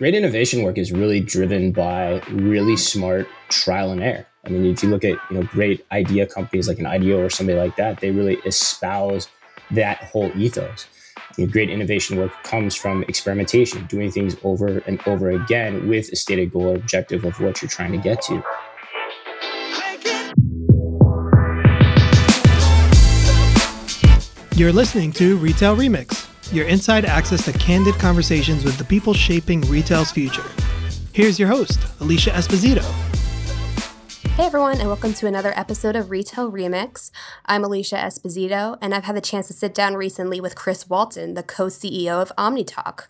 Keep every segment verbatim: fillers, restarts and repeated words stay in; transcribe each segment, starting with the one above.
Great innovation work is really driven by really smart trial and error. I mean, if you look at, you know, great idea companies like an IDEO or somebody like that, they really espouse that whole ethos. You know, great innovation work comes from experimentation, doing things over and over again with a stated goal or objective of what you're trying to get to. You're listening to Retail Remix, your inside access to candid conversations with the people shaping retail's future. Here's your host, Alicia Esposito. Hey everyone, and welcome to another episode of Retail Remix. I'm Alicia Esposito, and I've had the chance to sit down recently with Chris Walton, the co-C E O of OmniTalk.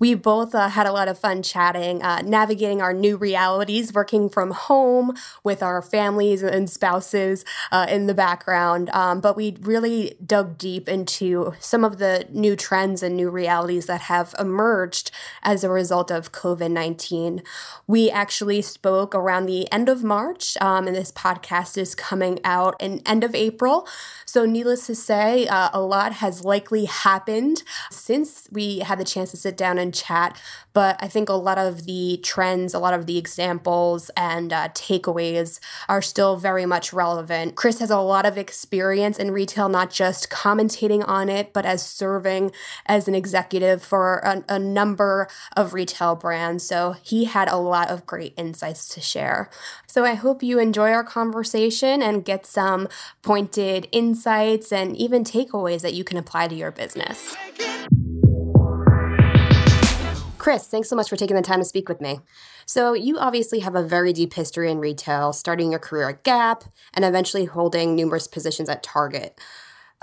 We both uh, had a lot of fun chatting, uh, navigating our new realities, working from home with our families and spouses uh, in the background. Um, but we really dug deep into some of the new trends and new realities that have emerged as a result of COVID nineteen. We actually spoke around the end of March, um, and this podcast is coming out in end of April. So needless to say, uh, a lot has likely happened since we had the chance to sit down and and chat, but I think a lot of the trends, a lot of the examples and uh, takeaways are still very much relevant. Chris has a lot of experience in retail, not just commentating on it, but as serving as an executive for a, a number of retail brands. So he had a lot of great insights to share. So I hope you enjoy our conversation and get some pointed insights and even takeaways that you can apply to your business. Chris, thanks so much for taking the time to speak with me. So you obviously have a very deep history in retail, starting your career at Gap and eventually holding numerous positions at Target.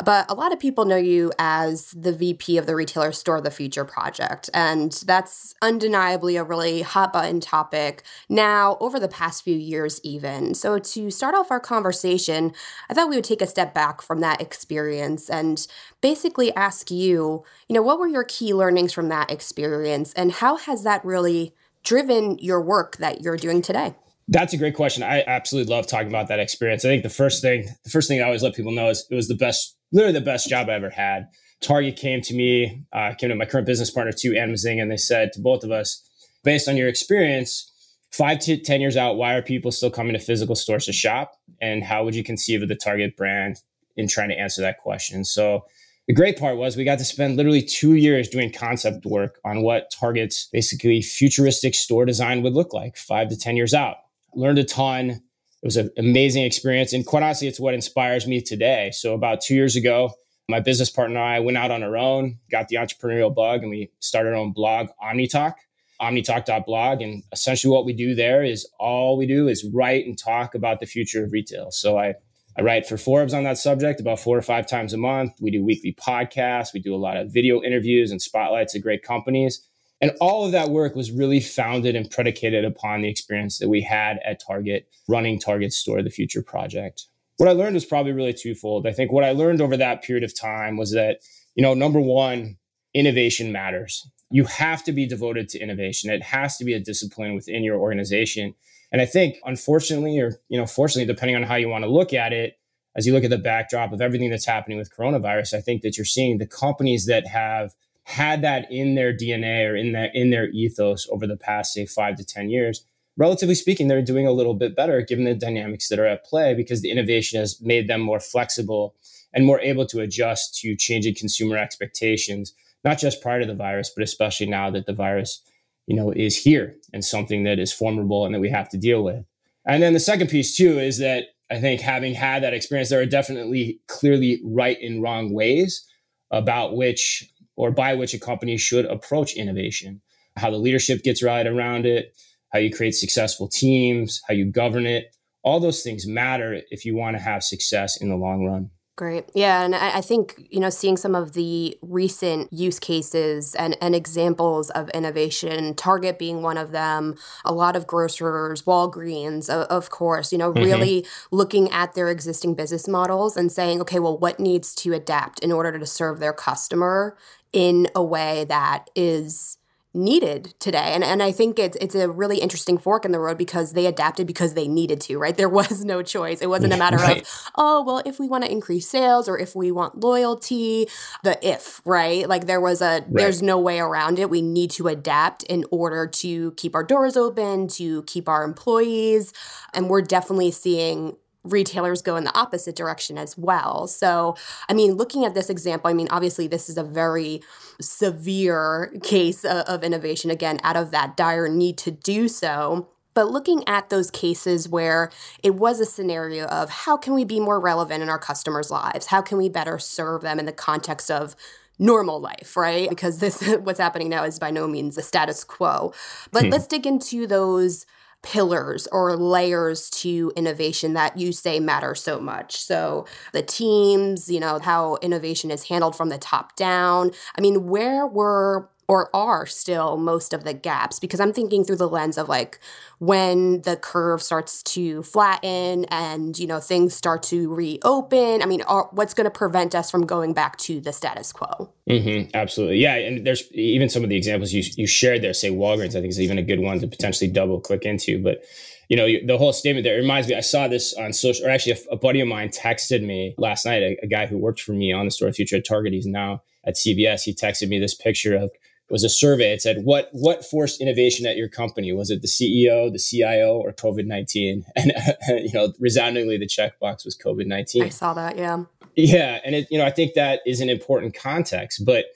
But a lot of people know you as the V P of the Retailer Store of the Future project, and that's undeniably a really hot-button topic now over the past few years even. So to start off our conversation, I thought we would take a step back from that experience and basically ask you, you know, what were your key learnings from that experience, and how has that really driven your work that you're doing today? That's a great question. I absolutely love talking about that experience. I think the first thing, the first thing I always let people know is it was the best, literally the best job I ever had. Target came to me, uh, came to my current business partner too, Amazon, and they said to both of us, based on your experience, five to ten years out, why are people still coming to physical stores to shop? And how would you conceive of the Target brand in trying to answer that question? So the great part was we got to spend literally two years doing concept work on what Target's basically futuristic store design would look like five to ten years out. Learned a ton. It was an amazing experience. And quite honestly, it's what inspires me today. So about two years ago, my business partner and I went out on our own, got the entrepreneurial bug, and we started our own blog, OmniTalk, omnitalk dot blog. And essentially what we do there is all we do is write and talk about the future of retail. So I, I write for Forbes on that subject about four or five times a month. We do weekly podcasts. We do a lot of video interviews and spotlights of great companies. And all of that work was really founded and predicated upon the experience that we had at Target, running Target's Store of the Future project. What I learned was probably really twofold. I think what I learned over that period of time was that, you know, number one, innovation matters. You have to be devoted to innovation. It has to be a discipline within your organization. And I think, unfortunately, or, you know, fortunately, depending on how you want to look at it, as you look at the backdrop of everything that's happening with coronavirus, I think that you're seeing the companies that have had that in their D N A or in that in their ethos over the past, say, five to ten years, relatively speaking, they're doing a little bit better given the dynamics that are at play because the innovation has made them more flexible and more able to adjust to changing consumer expectations, not just prior to the virus, but especially now that the virus, you know, is here and something that is formidable and that we have to deal with. And then the second piece, too, is that I think having had that experience, there are definitely clearly right and wrong ways about which or by which a company should approach innovation, how the leadership gets right around it, how you create successful teams, how you govern it. All those things matter if you want to have success in the long run. Great. Yeah. And I think, you know, seeing some of the recent use cases and, and examples of innovation, Target being one of them, a lot of grocers, Walgreens, of, of course, you know, mm-hmm. really looking at their existing business models and saying, okay, well, what needs to adapt in order to serve their customer in a way that is needed today. And and I think it's it's a really interesting fork in the road because they adapted because they needed to, right? There was no choice. It wasn't a matter right. of, oh, well, if we want to increase sales or if we want loyalty, the if, right? Like there was a, right. there's no way around it. We need to adapt in order to keep our doors open, to keep our employees. And we're definitely seeing retailers go in the opposite direction as well. So, I mean, looking at this example, I mean, obviously this is a very severe case of, of innovation, again, out of that dire need to do so. But looking at those cases where it was a scenario of how can we be more relevant in our customers' lives? How can we better serve them in the context of normal life, right? Because this what's happening now is by no means the status quo. But hmm. let's dig into those pillars or layers to innovation that you say matter so much. So the teams, you know, how innovation is handled from the top down. I mean, where were or are still most of the gaps? Because I'm thinking through the lens of like when the curve starts to flatten and, you know, things start to reopen. I mean, are, what's going to prevent us from going back to the status quo? Mm-hmm, absolutely. Yeah. And there's even some of the examples you you shared there, say Walgreens, I think is even a good one to potentially double click into. But, you know, the whole statement there reminds me, I saw this on social, or actually a, a buddy of mine texted me last night, a, a guy who worked for me on the Store of the Future at Target. He's now at C V S. He texted me this picture of, it was a survey. It said, what what forced innovation at your company? Was it the C E O, the C I O, or COVID nineteen? And, you know, resoundingly, the checkbox was COVID nineteen. I saw that. Yeah. Yeah. And, it, you know, I think that is an important context. But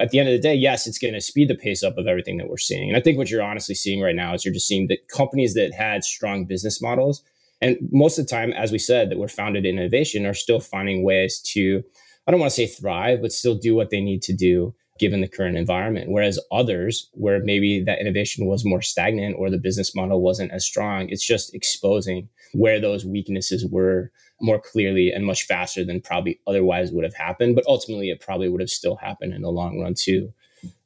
at the end of the day, yes, it's going to speed the pace up of everything that we're seeing. And I think what you're honestly seeing right now is you're just seeing that companies that had strong business models, and most of the time, as we said, that were founded in innovation, are still finding ways to, I don't want to say thrive, but still do what they need to do given the current environment. Whereas others, where maybe that innovation was more stagnant or the business model wasn't as strong, it's just exposing where those weaknesses were more clearly and much faster than probably otherwise would have happened. But ultimately, it probably would have still happened in the long run too.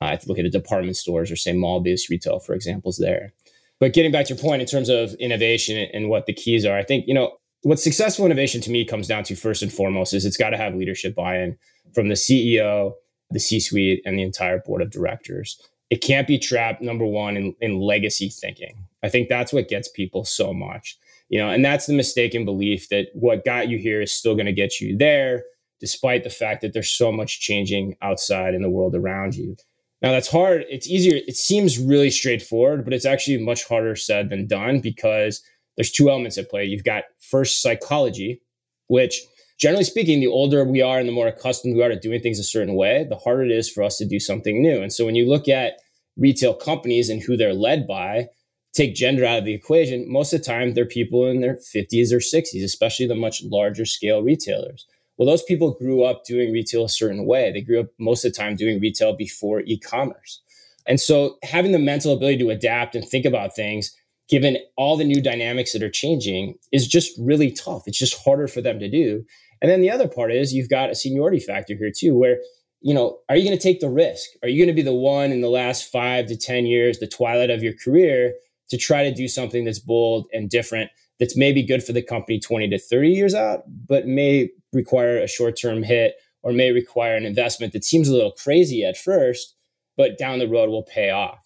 Uh, if you look at the department stores or say mall-based retail, for examples there. But getting back to your point in terms of innovation and what the keys are, I think, you know, what successful innovation to me comes down to first and foremost is it's got to have leadership buy-in from the C E O, the C-suite, and the entire board of directors. It can't be trapped, number one, in, in legacy thinking. I think that's what gets people so much, you know, and that's the mistaken belief that what got you here is still going to get you there, despite the fact that there's so much changing outside in the world around you. Now, that's hard. It's easier. It seems really straightforward, but it's actually much harder said than done because there's two elements at play. You've got first psychology, which generally speaking, the older we are and the more accustomed we are to doing things a certain way, the harder it is for us to do something new. And so when you look at retail companies and who they're led by, take gender out of the equation, most of the time they're people in their fifties or sixties, especially the much larger scale retailers. Well, those people grew up doing retail a certain way. They grew up most of the time doing retail before e-commerce. And so having the mental ability to adapt and think about things, given all the new dynamics that are changing, is just really tough. It's just harder for them to do. And then the other part is you've got a seniority factor here too, where, you know, are you going to take the risk? Are you going to be the one in the last five to ten years, the twilight of your career, to try to do something that's bold and different, that's maybe good for the company twenty to thirty years out, but may require a short-term hit or may require an investment that seems a little crazy at first, but down the road will pay off?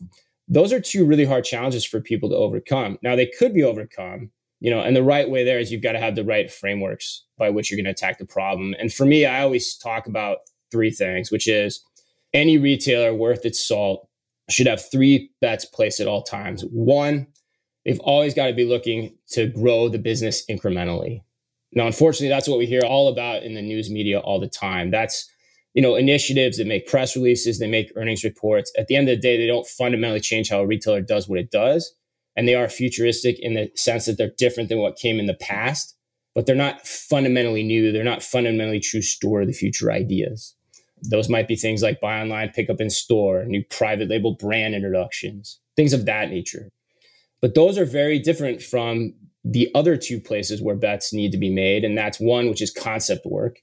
Those are two really hard challenges for people to overcome. Now, they could be overcome. You know, and the right way there is you've got to have the right frameworks by which you're going to attack the problem. And for me, I always talk about three things, which is any retailer worth its salt should have three bets placed at all times. One, they've always got to be looking to grow the business incrementally. Now, unfortunately, that's what we hear all about in the news media all the time. That's, you know, initiatives that make press releases, they make earnings reports. At the end of the day, they don't fundamentally change how a retailer does what it does. And they are futuristic in the sense that they're different than what came in the past, but they're not fundamentally new. They're not fundamentally true store of the future ideas. Those might be things like buy online, pick up in store, new private label brand introductions, things of that nature. But those are very different from the other two places where bets need to be made. And that's one, which is concept work.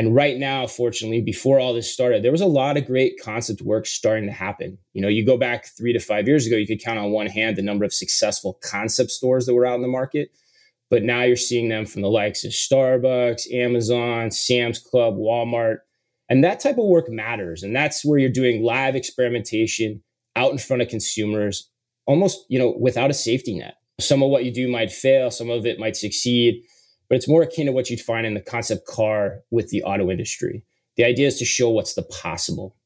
And right now, fortunately, before all this started, there was a lot of great concept work starting to happen. You know, you go back three to five years ago, you could count on one hand the number of successful concept stores that were out in the market. But now you're seeing them from the likes of Starbucks, Amazon, Sam's Club, Walmart. And that type of work matters. And that's where you're doing live experimentation out in front of consumers, almost, you know, without a safety net. Some of what you do might fail, some of it might succeed, but it's more akin to what you'd find in the concept car with the auto industry. The idea is to show what's the possible.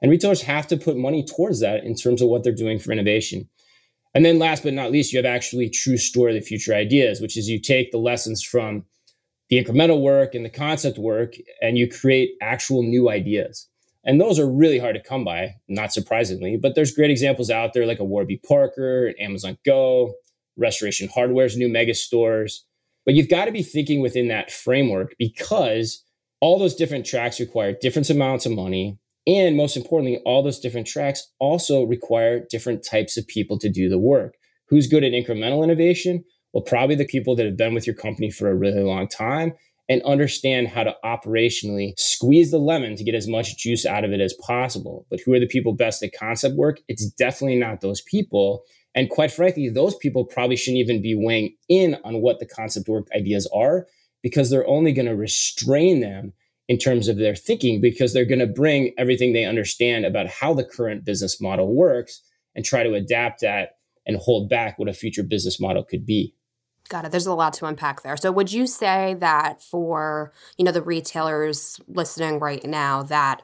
And retailers have to put money towards that in terms of what they're doing for innovation. And then last but not least, you have actually true store of the future ideas, which is you take the lessons from the incremental work and the concept work, and you create actual new ideas. And those are really hard to come by, not surprisingly, but there's great examples out there like a Warby Parker, Amazon Go, Restoration Hardware's new mega stores. But you've got to be thinking within that framework because all those different tracks require different amounts of money. And most importantly, all those different tracks also require different types of people to do the work. Who's good at incremental innovation? Well, probably the people that have been with your company for a really long time and understand how to operationally squeeze the lemon to get as much juice out of it as possible. But who are the people best at concept work? It's definitely not those people. And quite frankly, those people probably shouldn't even be weighing in on what the concept work ideas are because they're only going to restrain them in terms of their thinking because they're going to bring everything they understand about how the current business model works and try to adapt that and hold back what a future business model could be. Got it. There's a lot to unpack there. So would you say that for, you know, the retailers listening right now that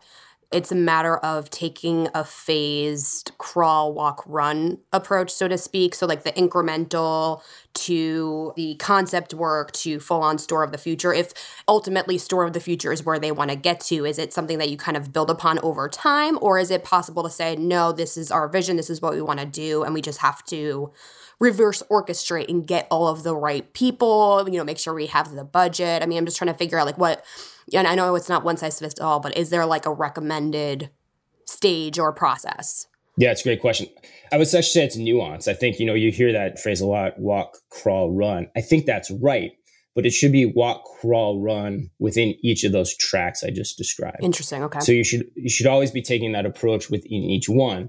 it's a matter of taking a phased crawl, walk, run approach, so to speak. So like the incremental to the concept work to full-on store of the future. If ultimately store of the future is where they want to get to, is it something that you kind of build upon over time? Or is it possible to say, no, this is our vision, this is what we want to do, and we just have to reverse orchestrate and get all of the right people, you know, make sure we have the budget. I mean, I'm just trying to figure out like what, and I know it's not one size fits all, but is there like a recommended stage or process? Yeah, it's a great question. I would actually say it's nuanced. I think, you know, you hear that phrase a lot, walk, crawl, run. I think that's right, but it should be walk, crawl, run within each of those tracks I just described. Interesting. Okay. So you should, you should always be taking that approach within each one.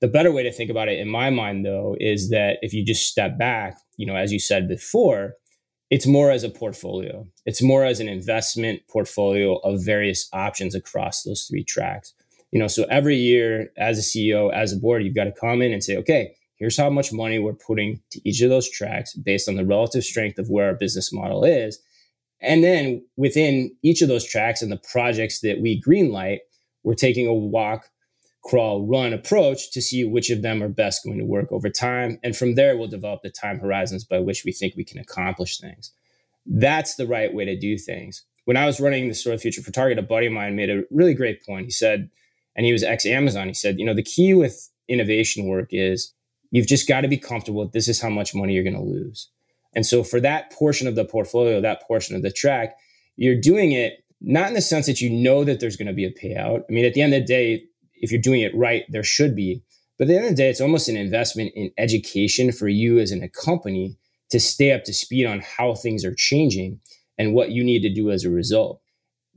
The better way to think about it in my mind, though, is that if you just step back, you know, as you said before, it's more as a portfolio. It's more as an investment portfolio of various options across those three tracks. You know, so every year as a C E O, as a board, you've got to come in and say, okay, here's how much money we're putting to each of those tracks based on the relative strength of where our business model is. And then within each of those tracks and the projects that we greenlight, we're taking a walk, crawl, run approach to see which of them are best going to work over time. And from there, we'll develop the time horizons by which we think we can accomplish things. That's the right way to do things. When I was running the Store of the Future for Target, a buddy of mine made a really great point. He said, and he was ex-Amazon, he said, you know, the key with innovation work is you've just got to be comfortable. This is how much money you're going to lose. And so for that portion of the portfolio, that portion of the track, you're doing it not in the sense that you know that there's going to be a payout. I mean, at the end of the day, if you're doing it right, there should be. But at the end of the day, it's almost an investment in education for you as in a company to stay up to speed on how things are changing and what you need to do as a result.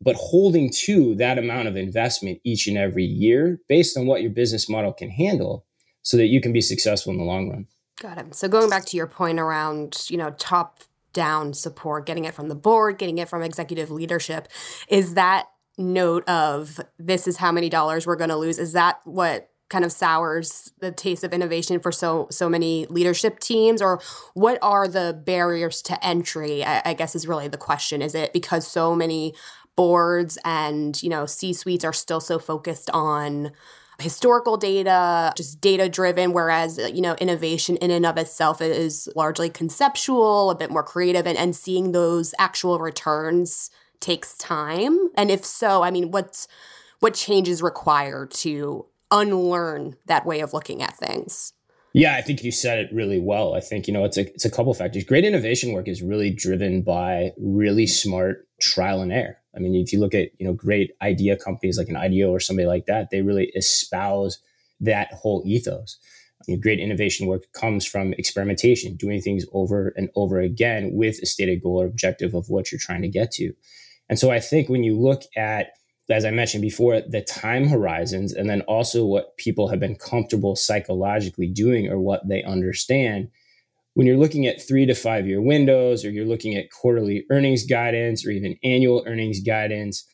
But holding to that amount of investment each and every year based on what your business model can handle so that you can be successful in the long run. Got it. So going back to your point around, you know, top-down support, getting it from the board, getting it from executive leadership, is that note of this is how many dollars we're going to lose. Is that what kind of sours the taste of innovation for so so many leadership teams? Or what are the barriers to entry, I, I guess is really the question. Is it because so many boards and, you know, C-suites are still so focused on historical data, just data driven, whereas, you know, innovation in and of itself is largely conceptual, a bit more creative, and, and seeing those actual returns takes time? And if so, I mean, what's what change is required to unlearn that way of looking at things? Yeah, I think you said it really well. I think, you know, it's a it's a couple of factors. Great innovation work is really driven by really smart trial and error. I mean, if you look at, you know, great idea companies like an IDEO or somebody like that, they really espouse that whole ethos. You know, great innovation work comes from experimentation, doing things over and over again with a stated goal or objective of what you're trying to get to. And so I think when you look at, as I mentioned before, the time horizons, and then also what people have been comfortable psychologically doing or what they understand, when you're looking at three to five year windows, or you're looking at quarterly earnings guidance or even annual earnings guidance,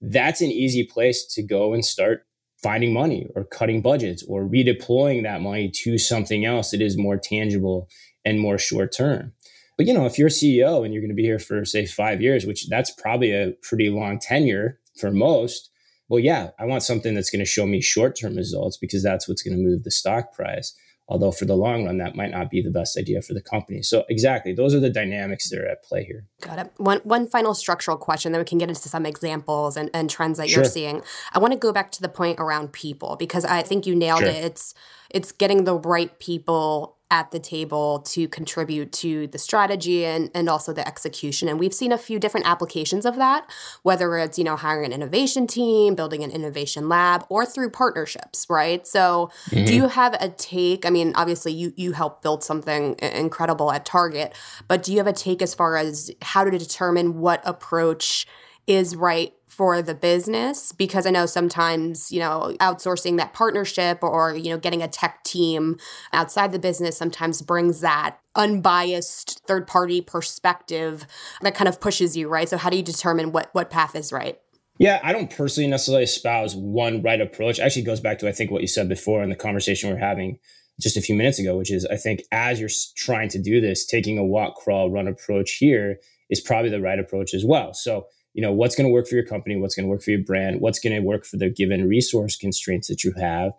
that's an easy place to go and start finding money or cutting budgets or redeploying that money to something else that is more tangible and more short term. But, you know, if you're a C E O and you're going to be here for, say, five years, which that's probably a pretty long tenure for most. Well, yeah, I want something that's going to show me short term results because that's what's going to move the stock price. Although for the long run, that might not be the best idea for the company. So exactly, those are the dynamics that are at play here. Got it. One one final structural question, then we can get into some examples and, and trends that sure. you're seeing. I want to go back to the point around people, because I think you nailed sure. it. It's it's getting the right people at the table to contribute to the strategy and, and also the execution. And we've seen a few different applications of that, whether it's, you know, hiring an innovation team, building an innovation lab, or through partnerships, right? So mm-hmm. do you have a take? I mean, obviously you you helped build something incredible at Target, but do you have a take as far as how to determine what approach is right for the business? Because I know sometimes, you know, outsourcing that partnership or, you know, getting a tech team outside the business sometimes brings that unbiased third-party perspective that kind of pushes you, right? So how do you determine what what path is right? Yeah, I don't personally necessarily espouse one right approach. Actually, it goes back to, I think, what you said before in the conversation we we're having just a few minutes ago, which is I think as you're trying to do this, taking a walk, crawl, run approach here is probably the right approach as well. So you know, what's going to work for your company, what's going to work for your brand, what's going to work for the given resource constraints that you have,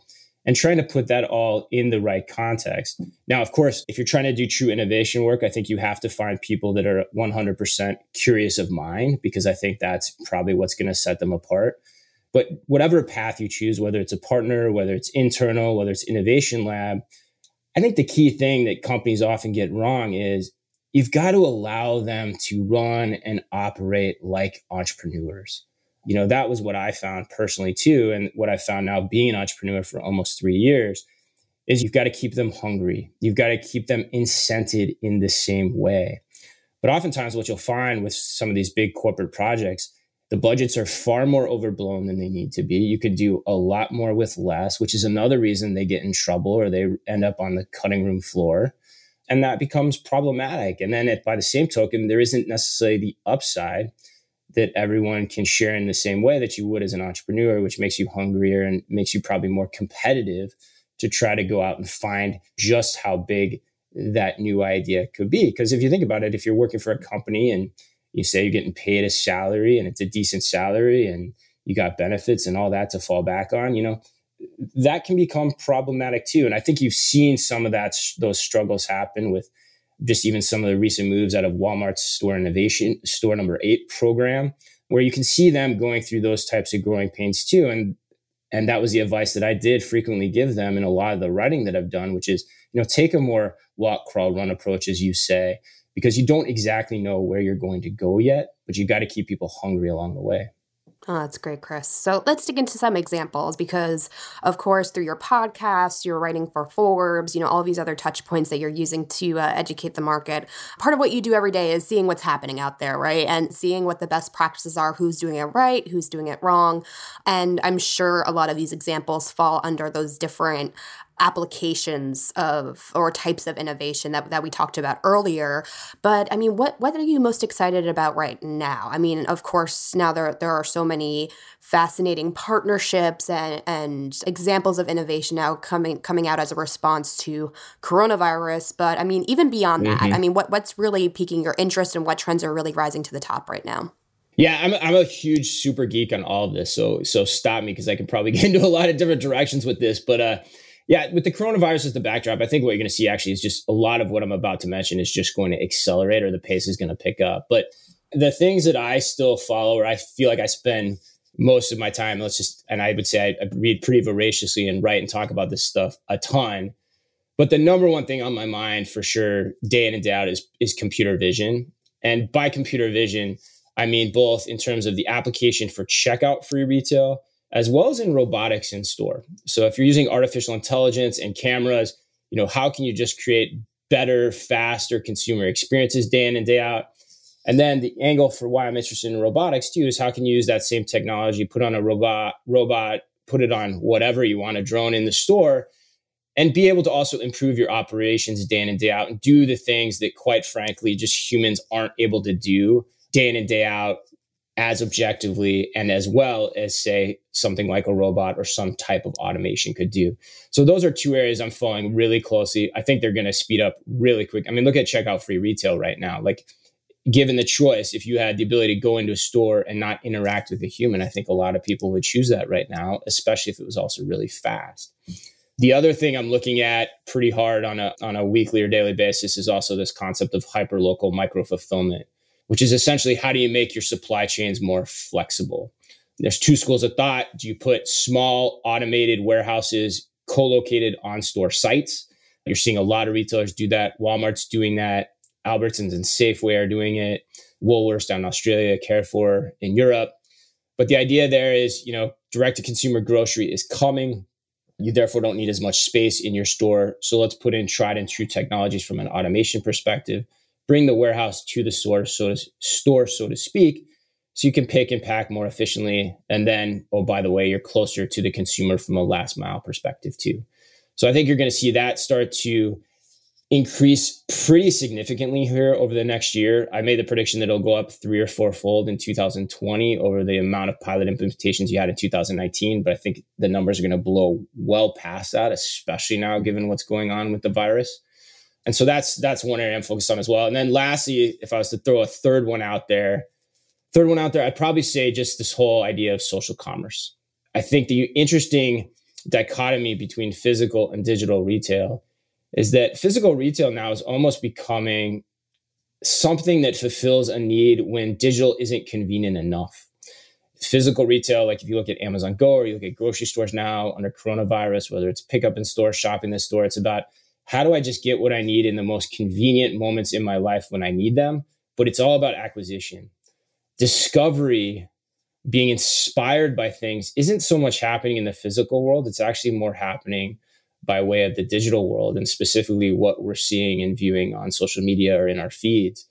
and trying to put that all in the right context. Now, of course, if you're trying to do true innovation work, I think you have to find people that are one hundred percent curious of mind, because I think that's probably what's going to set them apart. But whatever path you choose, whether it's a partner, whether it's internal, whether it's innovation lab, I think the key thing that companies often get wrong is you've got to allow them to run and operate like entrepreneurs. You know, that was what I found personally too. And what I found now being an entrepreneur for almost three years is you've got to keep them hungry. You've got to keep them incented in the same way. But oftentimes what you'll find with some of these big corporate projects, the budgets are far more overblown than they need to be. You could do a lot more with less, which is another reason they get in trouble or they end up on the cutting room floor. And that becomes problematic. And then it, by the same token, there isn't necessarily the upside that everyone can share in the same way that you would as an entrepreneur, which makes you hungrier and makes you probably more competitive to try to go out and find just how big that new idea could be. Because if you think about it, if you're working for a company and you say you're getting paid a salary and it's a decent salary and you got benefits and all that to fall back on, you know, that can become problematic too. And I think you've seen some of that, those struggles happen with just even some of the recent moves out of Walmart's store innovation, store number eight program, where you can see them going through those types of growing pains too. And, and that was the advice that I did frequently give them in a lot of the writing that I've done, which is, you know, take a more walk, crawl, run approach, as you say, because you don't exactly know where you're going to go yet, but you got to keep people hungry along the way. Oh, that's great, Chris. So let's dig into some examples because, of course, through your podcast, you're writing for Forbes, you know, all these other touch points that you're using to uh, educate the market. Part of what you do every day is seeing what's happening out there, right? And seeing what the best practices are, who's doing it right, who's doing it wrong. And I'm sure a lot of these examples fall under those different applications of or types of innovation that, that we talked about earlier. But I mean, what what are you most excited about right now? I mean, of course, now there there are so many fascinating partnerships and, and examples of innovation now coming coming out as a response to coronavirus. But I mean, even beyond mm-hmm. that, I mean, what what's really piquing your interest and what trends are really rising to the top right now? Yeah, I'm a, I'm a huge super geek on all of this. So so stop me because I could probably get into a lot of different directions with this. But uh Yeah, with the coronavirus as the backdrop, I think what you're going to see actually is just a lot of what I'm about to mention is just going to accelerate or the pace is going to pick up. But the things that I still follow or I feel like I spend most of my time, let's just, and I would say I read pretty voraciously and write and talk about this stuff a ton. But the number one thing on my mind for sure, day in and day out, is, is computer vision. And by computer vision, I mean both in terms of the application for checkout free retail as well as in robotics in store. So if you're using artificial intelligence and cameras, you know, how can you just create better, faster consumer experiences day in and day out? And then the angle for why I'm interested in robotics too is how can you use that same technology, put on a robot, robot, put it on whatever you want, a drone in the store, and be able to also improve your operations day in and day out and do the things that, quite frankly, just humans aren't able to do day in and day out as objectively and as well as, say, something like a robot or some type of automation could do. So those are two areas I'm following really closely. I think they're going to speed up really quick. I mean, look at checkout free retail right now. Like, given the choice, if you had the ability to go into a store and not interact with a human, I think a lot of people would choose that right now, especially if it was also really fast. The other thing I'm looking at pretty hard on a on a weekly or daily basis is also this concept of hyperlocal micro-fulfillment, which is essentially, how do you make your supply chains more flexible? There's two schools of thought. Do you put small automated warehouses co-located on store sites? You're seeing a lot of retailers do that. Walmart's doing that. Albertsons and Safeway are doing it. Woolworths down in Australia, Carrefour in Europe. But the idea there is, you know, direct-to-consumer grocery is coming. You therefore don't need as much space in your store. So let's put in tried and true technologies from an automation perspective. Bring the warehouse to the store, so to, store, so to speak, so you can pick and pack more efficiently. And then, oh, by the way, you're closer to the consumer from a last mile perspective too. So I think you're going to see that start to increase pretty significantly here over the next year. I made the prediction that it'll go up three or fourfold in two thousand twenty over the amount of pilot implementations you had in two thousand nineteen. But I think the numbers are going to blow well past that, especially now given what's going on with the virus. And so that's that's one area I'm focused on as well. And then lastly, if I was to throw a third one out there, third one out there, I'd probably say just this whole idea of social commerce. I think the interesting dichotomy between physical and digital retail is that physical retail now is almost becoming something that fulfills a need when digital isn't convenient enough. Physical retail, like if you look at Amazon Go or you look at grocery stores now under coronavirus, whether it's pickup in store, shopping in the store, it's about, how do I just get what I need in the most convenient moments in my life when I need them? But it's all about acquisition. Discovery, being inspired by things, isn't so much happening in the physical world. It's actually more happening by way of the digital world, and specifically what we're seeing and viewing on social media or in our feeds.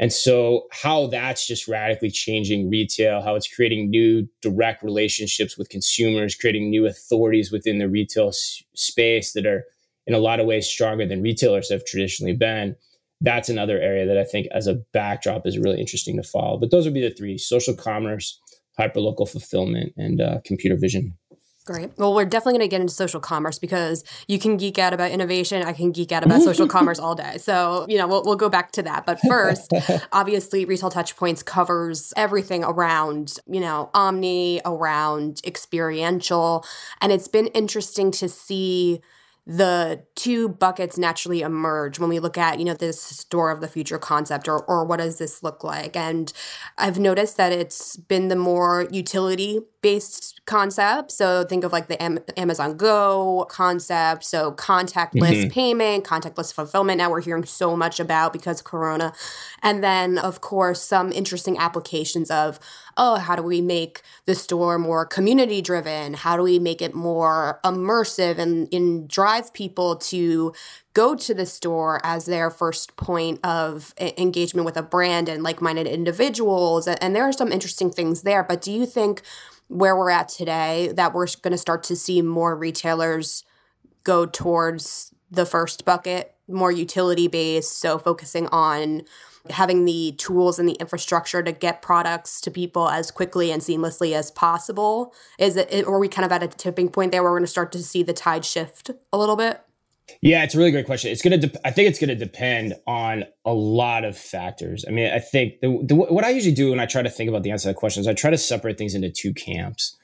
And so how that's just radically changing retail, how it's creating new direct relationships with consumers, creating new authorities within the retail s- space that are in a lot of ways stronger than retailers have traditionally been. That's another area that I think as a backdrop is really interesting to follow. But those would be the three: social commerce, hyperlocal fulfillment, and uh, computer vision. Great. Well, we're definitely going to get into social commerce because you can geek out about innovation. I can geek out about social commerce all day. So, you know, we'll, we'll go back to that. But first, obviously, Retail Touchpoints covers everything around, you know, omni, around experiential. And it's been interesting to see the two buckets naturally emerge when we look at, you know, this store of the future concept, or or what does this look like? And I've noticed that it's been the more utility-based concept. So think of like the Am- Amazon Go concept. So contactless mm-hmm. payment, contactless fulfillment. Now we're hearing so much about because of Corona. And then, of course, some interesting applications of, oh, how do we make the store more community-driven? How do we make it more immersive and, and drive people to go to the store as their first point of engagement with a brand and like-minded individuals? And there are some interesting things there. But do you think where we're at today that we're going to start to see more retailers go towards the first bucket, more utility-based, so focusing on having the tools and the infrastructure to get products to people as quickly and seamlessly as possible? Is it, or are we kind of at a tipping point there where we're going to start to see the tide shift a little bit? Yeah, it's a really great question. It's going to, de- I think it's going to depend on a lot of factors. I mean, I think the, the, what I usually do when I try to think about the answer to that question is I try to separate things into two camps.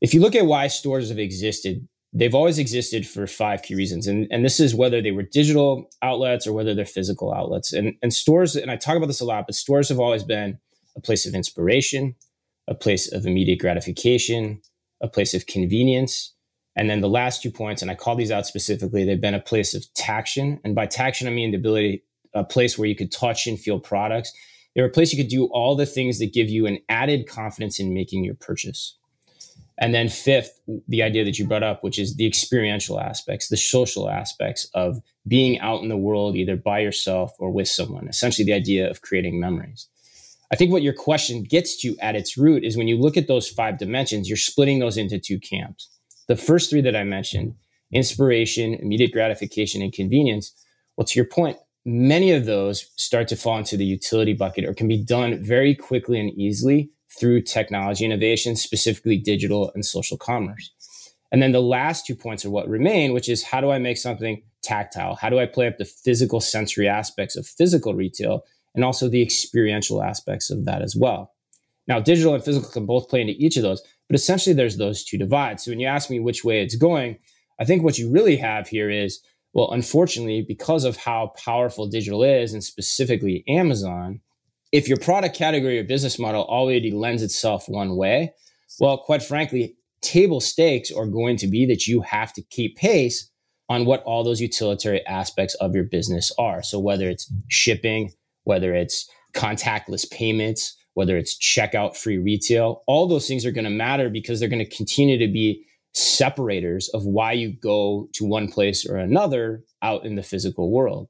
If you look at why stores have existed, they've always existed for five key reasons. And, and this is whether they were digital outlets or whether they're physical outlets. And, and stores, and I talk about this a lot, but stores have always been a place of inspiration, a place of immediate gratification, a place of convenience. And then the last two points, and I call these out specifically, they've been a place of taction. And by taction, I mean the ability, a place where you could touch and feel products. They're a place you could do all the things that give you an added confidence in making your purchase. And then fifth, the idea that you brought up, which is the experiential aspects, the social aspects of being out in the world, either by yourself or with someone, essentially the idea of creating memories. I think what your question gets to at its root is when you look at those five dimensions, you're splitting those into two camps. The first three that I mentioned, inspiration, immediate gratification, and convenience, well, to your point, many of those start to fall into the utility bucket or can be done very quickly and easily through technology innovation, specifically digital and social commerce. And then the last two points are what remain, which is how do I make something tactile? How do I play up the physical sensory aspects of physical retail and also the experiential aspects of that as well? Now, digital and physical can both play into each of those, but essentially there's those two divides. So when you ask me which way it's going, I think what you really have here is, well, unfortunately, because of how powerful digital is, and specifically Amazon, if your product category or business model already lends itself one way, well, quite frankly, table stakes are going to be that you have to keep pace on what all those utilitarian aspects of your business are. So whether it's shipping, whether it's contactless payments, whether it's checkout free retail, all those things are going to matter because they're going to continue to be separators of why you go to one place or another out in the physical world.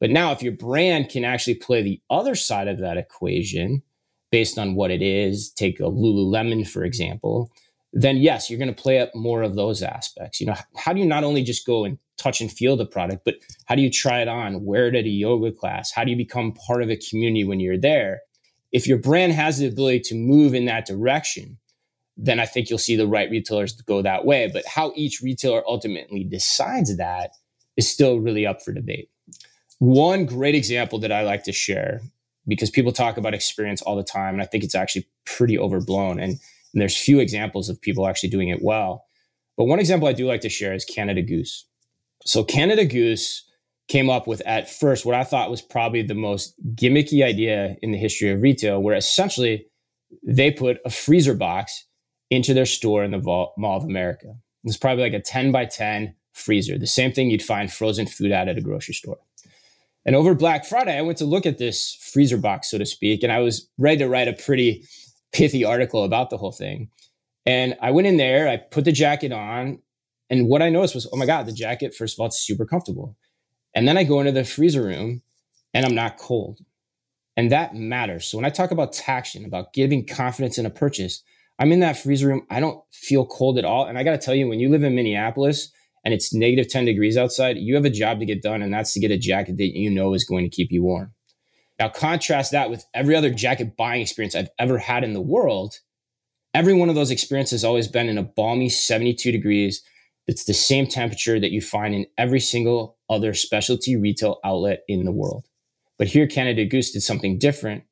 But now if your brand can actually play the other side of that equation based on what it is, take a Lululemon, for example, then yes, you're going to play up more of those aspects. You know, how do you not only just go and touch and feel the product, but how do you try it on, wear it at a yoga class? How do you become part of a community when you're there? If your brand has the ability to move in that direction, then I think you'll see the right retailers go that way. But how each retailer ultimately decides that is still really up for debate. One great example that I like to share, because people talk about experience all the time, and I think it's actually pretty overblown, and, and there's few examples of people actually doing it well. But one example I do like to share is Canada Goose. So Canada Goose came up with, at first, what I thought was probably the most gimmicky idea in the history of retail, where essentially they put a freezer box into their store in the Mall of America. It's probably like a ten by ten freezer, the same thing you'd find frozen food at at a grocery store. And over Black Friday, I went to look at this freezer box, so to speak, and I was ready to write a pretty pithy article about the whole thing. And I went in there, I put the jacket on, and what I noticed was, oh my God, the jacket, first of all, it's super comfortable. And then I go into the freezer room and I'm not cold. And that matters. So when I talk about traction, about giving confidence in a purchase, I'm in that freezer room. I don't feel cold at all. And I got to tell you, when you live in Minneapolis and it's negative ten degrees outside, you have a job to get done. And that's to get a jacket that you know is going to keep you warm. Now, contrast that with every other jacket buying experience I've ever had in the world. Every one of those experiences has always been in a balmy seventy-two degrees. It's the same temperature that you find in every single other specialty retail outlet in the world. But here, Canada Goose did something different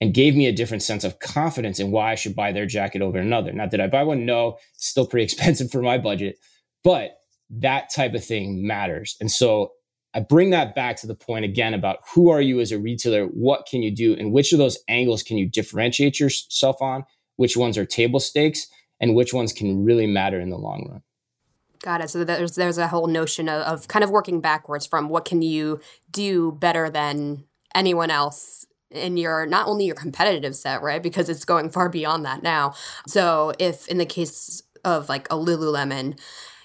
and gave me a different sense of confidence in why I should buy their jacket over another. Not that I buy one, no, it's still pretty expensive for my budget, but that type of thing matters. And so I bring that back to the point again about who are you as a retailer, what can you do, and which of those angles can you differentiate yourself on, which ones are table stakes, and which ones can really matter in the long run. Got it. So there's there's a whole notion of, of kind of working backwards from what can you do better than anyone else in your, not only your competitive set, right? Because it's going far beyond that now. So if in the case of like a Lululemon,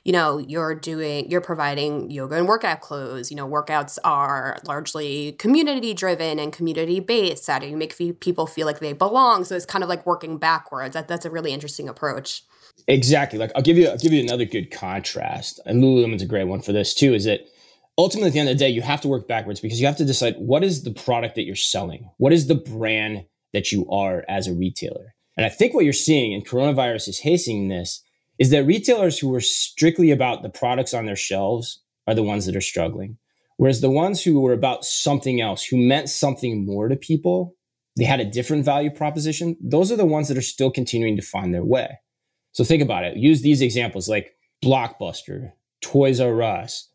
you know, you're doing, you're providing yoga and workout clothes, you know, workouts are largely community driven and community based. How do you make people feel like they belong? So it's kind of like working backwards. That, that's a really interesting approach. Exactly. Like I'll give you, I'll give you another good contrast. And Lululemon's a great one for this too, is that ultimately at the end of the day, you have to work backwards because you have to decide what is the product that you're selling? What is the brand that you are as a retailer? And I think what you're seeing, and coronavirus is hastening this, is that retailers who were strictly about the products on their shelves are the ones that are struggling. Whereas the ones who were about something else, who meant something more to people, they had a different value proposition. Those are the ones that are still continuing to find their way. So think about it. Use these examples like Blockbuster, Toys R Us.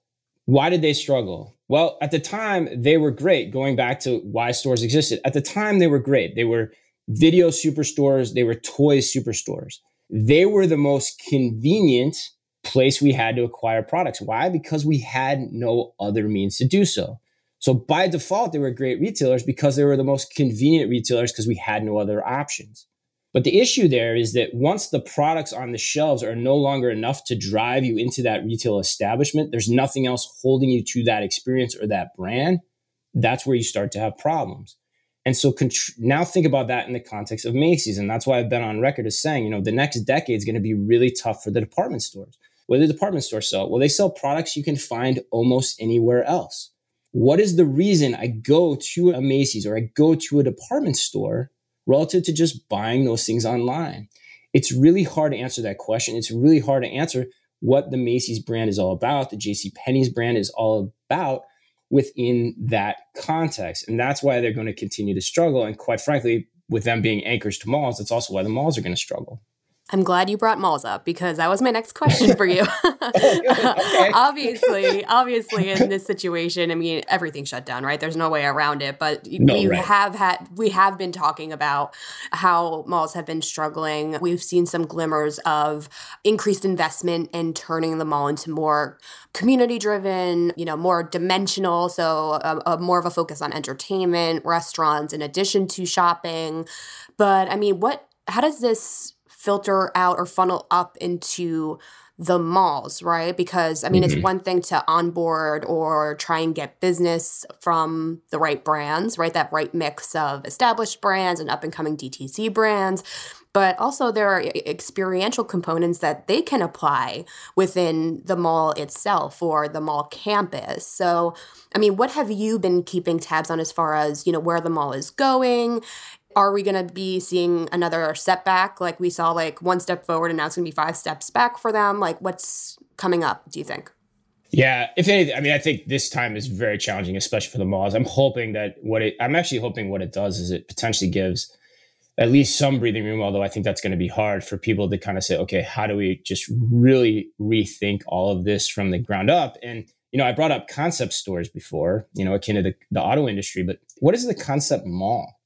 Why did they struggle? Well, at the time, they were great. Going back to why stores existed. At the time, they were great. They were video superstores. They were toy superstores. They were the most convenient place we had to acquire products. Why? Because we had no other means to do so. So by default, they were great retailers because they were the most convenient retailers because we had no other options. But the issue there is that once the products on the shelves are no longer enough to drive you into that retail establishment, there's nothing else holding you to that experience or that brand. That's where you start to have problems. And so contr- now think about that in the context of Macy's. And that's why I've been on record as saying, you know, the next decade is going to be really tough for the department stores. What do the department stores sell? Well, they sell products you can find almost anywhere else. What is the reason I go to a Macy's or I go to a department store relative to just buying those things online? It's really hard to answer that question. It's really hard to answer what the Macy's brand is all about, the JCPenney's brand is all about within that context. And that's why they're going to continue to struggle. And quite frankly, with them being anchors to malls, that's also why the malls are going to struggle. I'm glad you brought malls up because that was my next question for you. Oh, okay. Obviously, obviously in this situation, I mean, everything shut down, right? There's no way around it. But no, we right. have had, we have been talking about how malls have been struggling. We've seen some glimmers of increased investment and in turning the mall into more community-driven, you know, more dimensional. So a, a more of a focus on entertainment, restaurants, in addition to shopping. But I mean, what? How does this filter out or funnel up into the malls, right? Because, I mean, mm-hmm. it's one thing to onboard or try and get business from the right brands, right? That right mix of established brands and up-and-coming D T C brands. But also there are experiential components that they can apply within the mall itself or the mall campus. So, I mean, what have you been keeping tabs on as far as, you know, where the mall is going? Are we going to be seeing another setback? Like we saw like one step forward and now it's going to be five steps back for them. Like what's coming up, do you think? Yeah, if anything, I mean, I think this time is very challenging, especially for the malls. I'm hoping that what it, I'm actually hoping what it does is it potentially gives at least some breathing room, although I think that's going to be hard for people to kind of say, okay, how do we just really rethink all of this from the ground up? And, you know, I brought up concept stores before, you know, akin to the, the auto industry, but what is the concept mall?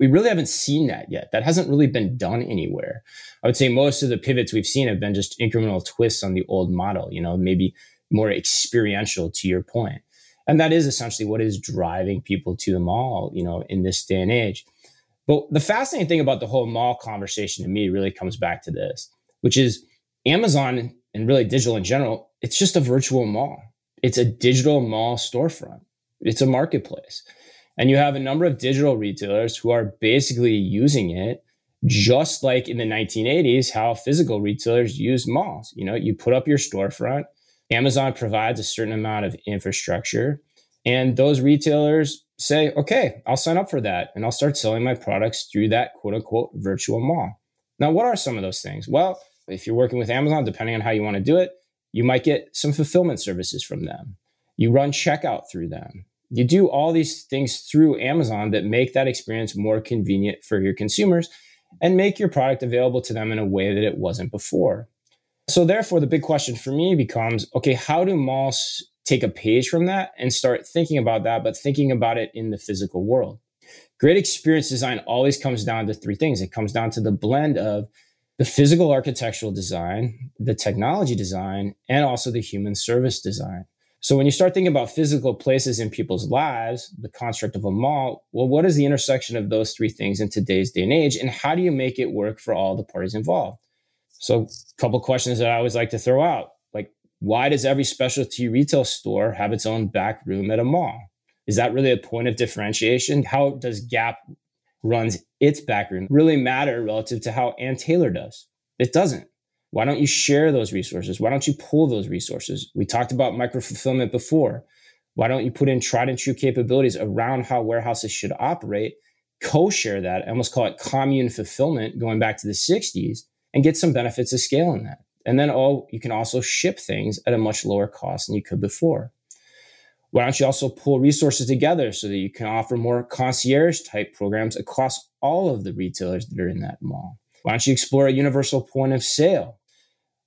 We really haven't seen that yet. That hasn't really been done anywhere. I would say most of the pivots we've seen have been just incremental twists on the old model, you know, maybe more experiential to your point. And that is essentially what is driving people to the mall, you know, in this day and age. But the fascinating thing about the whole mall conversation to me really comes back to this, which is Amazon and really digital in general, it's just a virtual mall. It's a digital mall storefront. It's a marketplace. And you have a number of digital retailers who are basically using it just like in the nineteen eighties, how physical retailers used malls. You know, you put up your storefront, Amazon provides a certain amount of infrastructure, and those retailers say, okay, I'll sign up for that and I'll start selling my products through that quote unquote virtual mall. Now, what are some of those things? Well, if you're working with Amazon, depending on how you want to do it, you might get some fulfillment services from them. You run checkout through them. You do all these things through Amazon that make that experience more convenient for your consumers and make your product available to them in a way that it wasn't before. So therefore, the big question for me becomes, okay, how do malls take a page from that and start thinking about that, but thinking about it in the physical world? Great experience design always comes down to three things. It comes down to the blend of the physical architectural design, the technology design, and also the human service design. So when you start thinking about physical places in people's lives, the construct of a mall, well, what is the intersection of those three things in today's day and age? And how do you make it work for all the parties involved? So a couple of questions that I always like to throw out, like, why does every specialty retail store have its own back room at a mall? Is that really a point of differentiation? How does Gap runs its back room really matter relative to how Ann Taylor does? It doesn't. Why don't you share those resources? Why don't you pull those resources? We talked about micro-fulfillment before. Why don't you put in tried and true capabilities around how warehouses should operate, co-share that, I almost call it commune fulfillment, going back to the sixties, and get some benefits of scale in that. And then, oh, you can also ship things at a much lower cost than you could before. Why don't you also pull resources together so that you can offer more concierge-type programs across all of the retailers that are in that mall? Why don't you explore a universal point of sale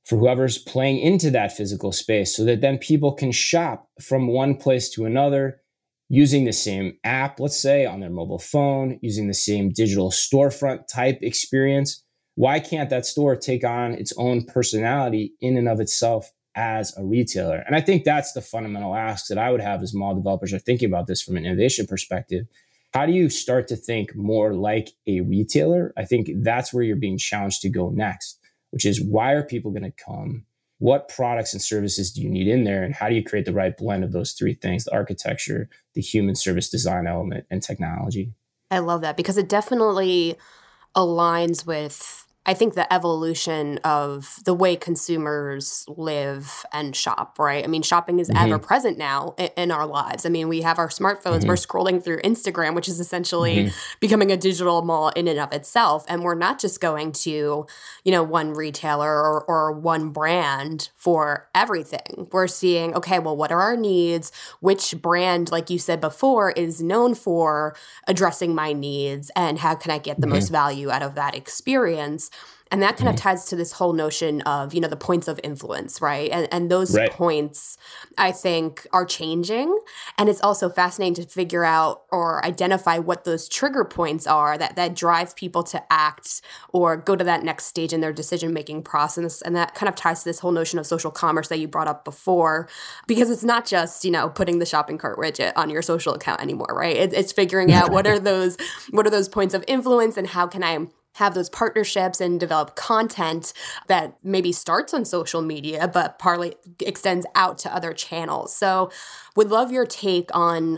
for whoever's playing into that physical space so that then people can shop from one place to another using the same app, let's say, on their mobile phone, using the same digital storefront type experience. Why can't that store take on its own personality in and of itself as a retailer? And I think that's the fundamental ask that I would have as mall developers are thinking about this from an innovation perspective. How do you start to think more like a retailer? I think that's where you're being challenged to go next, which is why are people going to come? What products and services do you need in there? And how do you create the right blend of those three things, the architecture, the human service design element, and technology? I love that because it definitely aligns with I think the evolution of the way consumers live and shop, right? I mean, shopping is mm-hmm. ever present now in, in our lives. I mean, we have our smartphones, mm-hmm. we're scrolling through Instagram, which is essentially mm-hmm. becoming a digital mall in and of itself. And we're not just going to, you know, one retailer or, or one brand for everything. We're seeing, okay, well, what are our needs? Which brand, like you said before, is known for addressing my needs, and how can I get the mm-hmm. most value out of that experience? And that kind of ties to this whole notion of, you know, the points of influence, right? And and those right. points, I think, are changing. And it's also fascinating to figure out or identify what those trigger points are that, that drive people to act or go to that next stage in their decision-making process. And that kind of ties to this whole notion of social commerce that you brought up before, because it's not just, you know, putting the shopping cart widget on your social account anymore, right? It, it's figuring out what are those what are those points of influence, and how can I have those partnerships and develop content that maybe starts on social media, but partly extends out to other channels. So would love your take on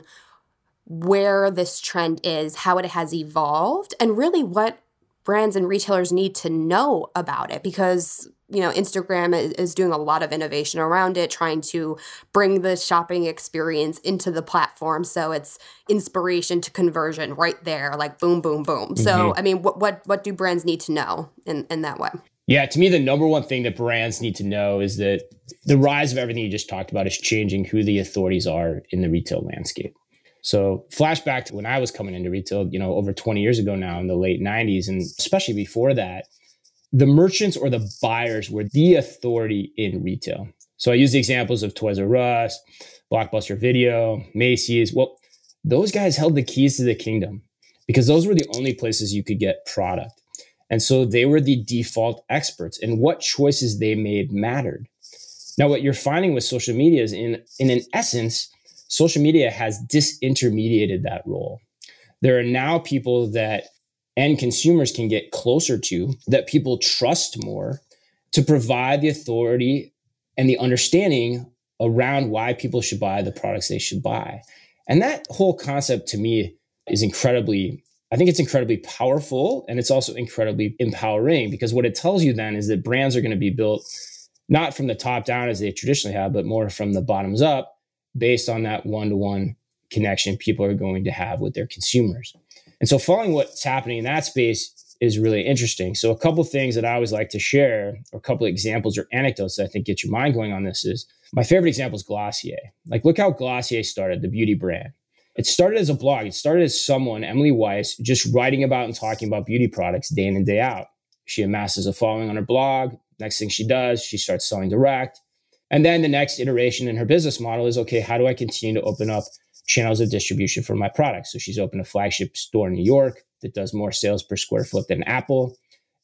where this trend is, how it has evolved, and really what brands and retailers need to know about it, because you know, Instagram is doing a lot of innovation around it, trying to bring the shopping experience into the platform. So it's inspiration to conversion right there, like boom, boom, boom. Mm-hmm. So, I mean, what what what do brands need to know in, in that way? Yeah, to me, the number one thing that brands need to know is that the rise of everything you just talked about is changing who the authorities are in the retail landscape. So flashback to when I was coming into retail, you know, over twenty years ago now in the late nineties, and especially before that, the merchants or the buyers were the authority in retail. So I use the examples of Toys R Us, Blockbuster Video, Macy's. Well, those guys held the keys to the kingdom because those were the only places you could get product. And so they were the default experts, and what choices they made mattered. Now, what you're finding with social media is in, in an essence, social media has disintermediated that role. There are now people that and consumers can get closer to, that people trust more, to provide the authority and the understanding around why people should buy the products they should buy. And that whole concept to me is incredibly, I think it's incredibly powerful, and it's also incredibly empowering, because what it tells you then is that brands are going to be built not from the top down as they traditionally have, but more from the bottoms up based on that one-to-one connection people are going to have with their consumers. And so following what's happening in that space is really interesting. So a couple of things that I always like to share, or a couple of examples or anecdotes that I think get your mind going on this, is my favorite example is Glossier. Like, look how Glossier started, the beauty brand. It started as a blog. It started as someone, Emily Weiss, just writing about and talking about beauty products day in and day out. She amasses a following on her blog. Next thing she does, she starts selling direct. And then the next iteration in her business model is, okay, how do I continue to open up channels of distribution for my products? So she's opened a flagship store in New York that does more sales per square foot than Apple.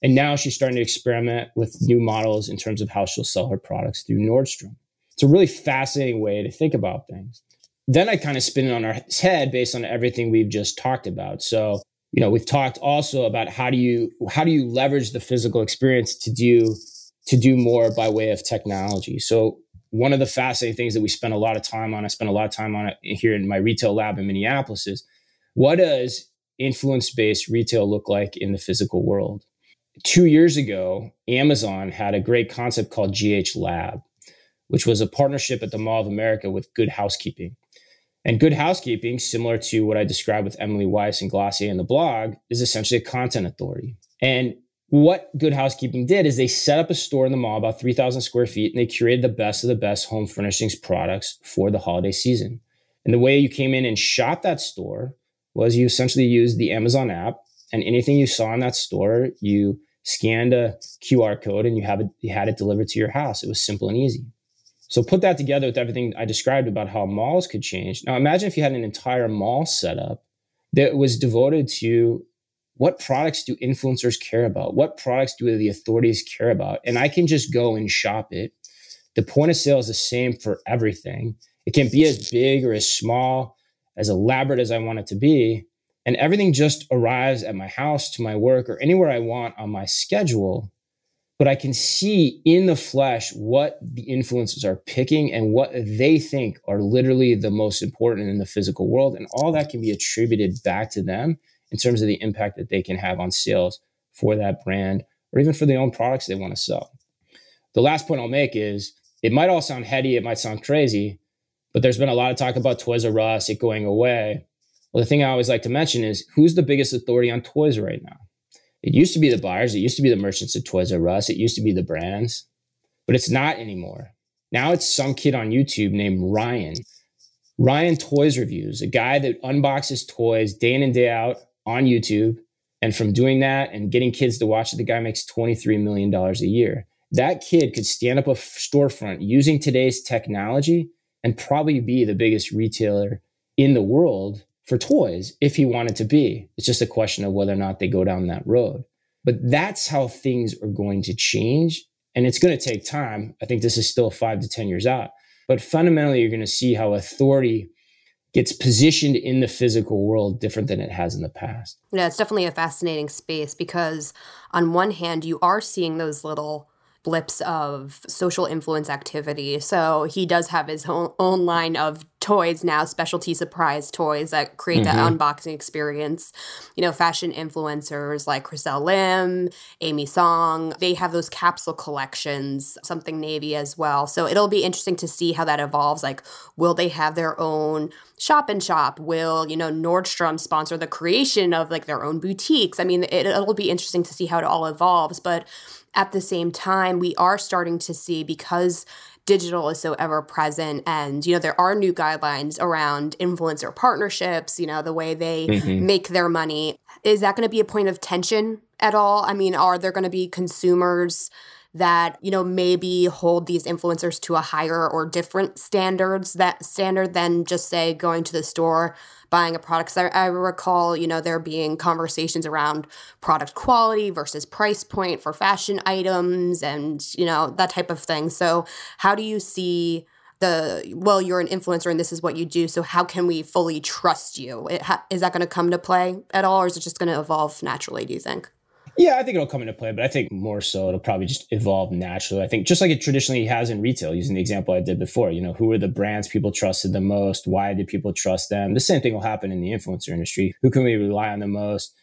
And now she's starting to experiment with new models in terms of how she'll sell her products through Nordstrom. It's a really fascinating way to think about things. Then I kind of spin it on our head based on everything we've just talked about. So, you know, we've talked also about how do you how do you leverage the physical experience to do to do more by way of technology. So one of the fascinating things that we spend a lot of time on, I spend a lot of time on it here in my retail lab in Minneapolis, is what does influence-based retail look like in the physical world? Two years ago, Amazon had a great concept called G H Lab, which was a partnership at the Mall of America with Good Housekeeping. And Good Housekeeping, similar to what I described with Emily Weiss and Glossier in the blog, is essentially a content authority. And what Good Housekeeping did is they set up a store in the mall, about three thousand square feet, and they curated the best of the best home furnishings products for the holiday season. And the way you came in and shopped that store was you essentially used the Amazon app, and anything you saw in that store, you scanned a Q R code and you, have it, you had it delivered to your house. It was simple and easy. So put that together with everything I described about how malls could change. Now imagine if you had an entire mall set up that was devoted to what products do influencers care about? What products do the authorities care about? And I can just go and shop it. The point of sale is the same for everything. It can be as big or as small, as elaborate as I want it to be. And everything just arrives at my house, to my work, or anywhere I want on my schedule. But I can see in the flesh what the influencers are picking and what they think are literally the most important in the physical world. And all that can be attributed back to them in terms of the impact that they can have on sales for that brand or even for their own products they want to sell. The last point I'll make is it might all sound heady, it might sound crazy, but there's been a lot of talk about Toys R Us, it going away. Well, the thing I always like to mention is who's the biggest authority on toys right now? It used to be the buyers, it used to be the merchants at Toys R Us, it used to be the brands, but it's not anymore. Now it's some kid on YouTube named Ryan. Ryan Toys Reviews, a guy that unboxes toys day in and day out on YouTube. And from doing that and getting kids to watch it, the guy makes twenty-three million dollars a year. That kid could stand up a storefront using today's technology and probably be the biggest retailer in the world for toys if he wanted to be. It's just a question of whether or not they go down that road. But that's how things are going to change. And it's going to take time. I think this is still five to ten years out. But fundamentally, you're going to see how authority gets positioned in the physical world different than it has in the past. Yeah, it's definitely a fascinating space because on one hand, you are seeing those little blips of social influence activity. So he does have his own, own line of toys now, specialty surprise toys that create mm-hmm. that unboxing experience. You know, fashion influencers like Chriselle Lim, Amy Song, they have those capsule collections, Something Navy as well. So it'll be interesting to see how that evolves. Like, will they have their own shop and shop? Will, you know, Nordstrom sponsor the creation of like their own boutiques? I mean, it, it'll be interesting to see how it all evolves. But at the same time, we are starting to see, because digital is so ever present and, you know, there are new guidelines around influencer partnerships, you know, the way they mm-hmm. make their money. Is that going to be a point of tension at all? I mean, are there going to be consumers that, you know, maybe hold these influencers to a higher or different standards that standard than just, say, going to the store, buying a product? So I, I recall, you know, there being conversations around product quality versus price point for fashion items and, you know, that type of thing. So how do you see the, well, you're an influencer and this is what you do, so how can we fully trust you? It, ha- is that going to come to play at all, or is it just going to evolve naturally, do you think? Yeah, I think it'll come into play, but I think more so it'll probably just evolve naturally. I think just like it traditionally has in retail, using the example I did before, you know, who are the brands people trusted the most? Why did people trust them? The same thing will happen in the influencer industry. Who can we rely on the most?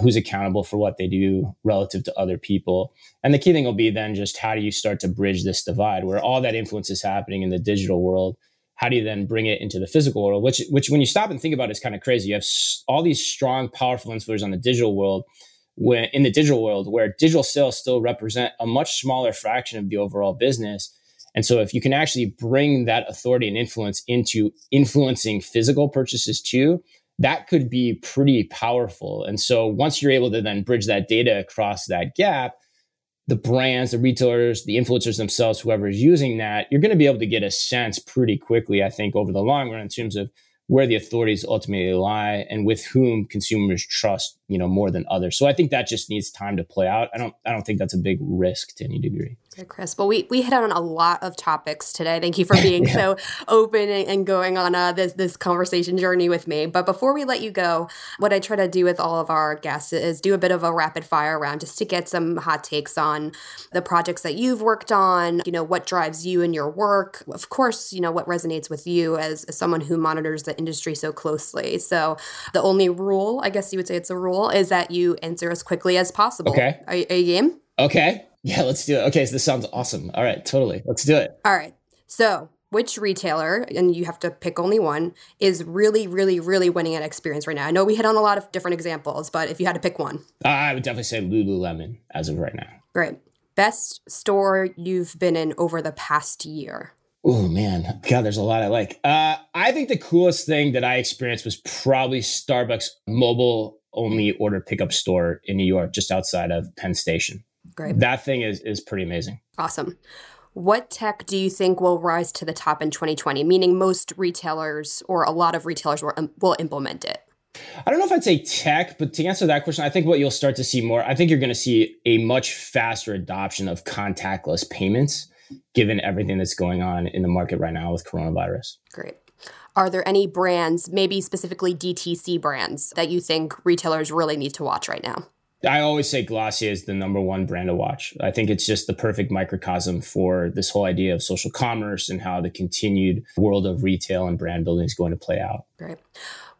Who's accountable for what they do relative to other people? And the key thing will be then just how do you start to bridge this divide where all that influence is happening in the digital world? How do you then bring it into the physical world? Which, which when you stop and think about it, is kind of crazy. You have all these strong, powerful influencers on the digital world. When in the digital world, where digital sales still represent a much smaller fraction of the overall business. And so if you can actually bring that authority and influence into influencing physical purchases too, that could be pretty powerful. And so once you're able to then bridge that data across that gap, the brands, the retailers, the influencers themselves, whoever is using that, you're going to be able to get a sense pretty quickly, I think, over the long run in terms of where the authorities ultimately lie and with whom consumers trust, you know, more than others. So I think that just needs time to play out. I don't I don't think that's a big risk to any degree. Good, Chris. Well, we, we hit on a lot of topics today. Thank you for being yeah. so open and going on uh, this, this conversation journey with me. But before we let you go, what I try to do with all of our guests is do a bit of a rapid fire round just to get some hot takes on the projects that you've worked on, you know, what drives you in your work. Of course, you know, what resonates with you as, as someone who monitors the industry so closely. So the only rule, I guess you would say it's a rule, is that you answer as quickly as possible. Okay. Are, are you game? Okay. Yeah, let's do it. Okay. So this sounds awesome. All right. Totally. Let's do it. All right. So which retailer, and you have to pick only one, is really, really, really winning at experience right now? I know we hit on a lot of different examples, but if you had to pick one. Uh, I would definitely say Lululemon as of right now. Great. Best store you've been in over the past year? Oh, man. God, there's a lot I like. Uh, I think the coolest thing that I experienced was probably Starbucks mobile-only order pickup store in New York, just outside of Penn Station. Great. That thing is is pretty amazing. Awesome. What tech do you think will rise to the top in twenty twenty, meaning most retailers or a lot of retailers will, um, will implement it? I don't know if I'd say tech, but to answer that question, I think what you'll start to see more, I think you're going to see a much faster adoption of contactless payments, given everything that's going on in the market right now with coronavirus. Great. Are there any brands, maybe specifically D T C brands, that you think retailers really need to watch right now? I always say Glossier is the number one brand to watch. I think it's just the perfect microcosm for this whole idea of social commerce and how the continued world of retail and brand building is going to play out. Great.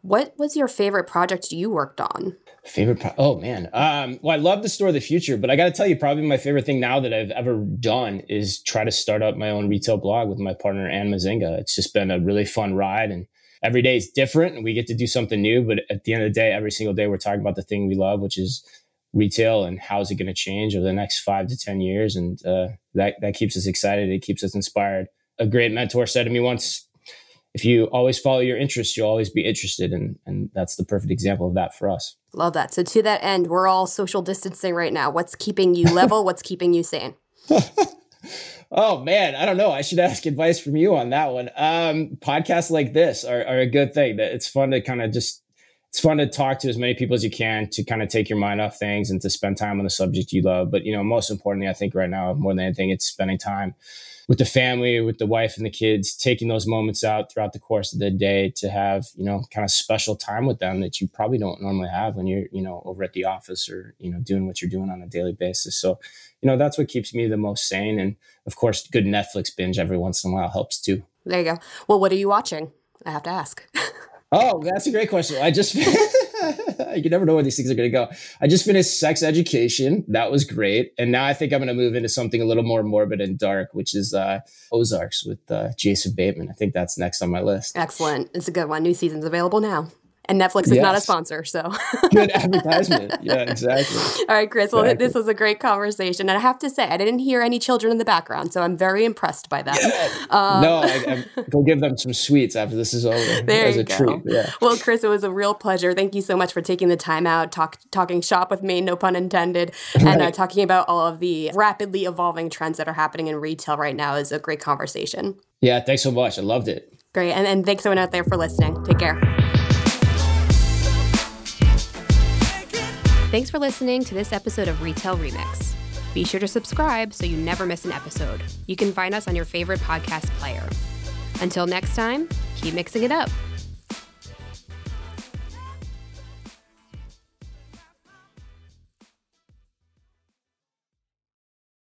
What was your favorite project you worked on? Favorite pro- oh man. Um, well, I love the store of the future, but I got to tell you, probably my favorite thing now that I've ever done is try to start up my own retail blog with my partner, Ann Mazinga. It's just been a really fun ride, and every day is different and we get to do something new. But at the end of the day, every single day, we're talking about the thing we love, which is retail, and how's it going to change over the next five to ten years. And uh, that, that keeps us excited. It keeps us inspired. A great mentor said to me once, if you always follow your interests, you'll always be interested. And, and that's the perfect example of that for us. Love that. So to that end, we're all social distancing right now. What's keeping you level? What's keeping you sane? Oh, man, I don't know. I should ask advice from you on that one. Um, podcasts like this are, are a good thing. It's fun to kind of just, it's fun to talk to as many people as you can to kind of take your mind off things and to spend time on the subject you love. But, you know, most importantly, I think right now, more than anything, it's spending time with the family, with the wife and the kids, taking those moments out throughout the course of the day to have, you know, kind of special time with them that you probably don't normally have when you're, you know, over at the office or, you know, doing what you're doing on a daily basis. So, you know, that's what keeps me the most sane. And of course, good Netflix binge every once in a while helps too. There you go. Well, what are you watching? I have to ask. Oh, that's a great question. I just, you never know where these things are going to go. I just finished Sex Education. That was great. And now I think I'm going to move into something a little more morbid and dark, which is uh, Ozarks with uh, Jason Bateman. I think that's next on my list. Excellent. It's a good one. New season's available now. And Netflix is yes. not a sponsor, so. Good advertisement. Yeah, exactly. All right, Chris. Well, exactly. This was a great conversation. And I have to say, I didn't hear any children in the background, so I'm very impressed by that. Yeah. Um, no, I, I, go give them some sweets after this is over. There as you a go. Treat, yeah. Well, Chris, it was a real pleasure. Thank you so much for taking the time out, talk, talking shop with me, no pun intended, and right. uh, talking about all of the rapidly evolving trends that are happening in retail right now is a great conversation. Yeah, thanks so much. I loved it. Great. And, and thanks everyone out there for listening. Take care. Thanks for listening to this episode of Retail Remix. Be sure to subscribe so you never miss an episode. You can find us on your favorite podcast player. Until next time, keep mixing it up.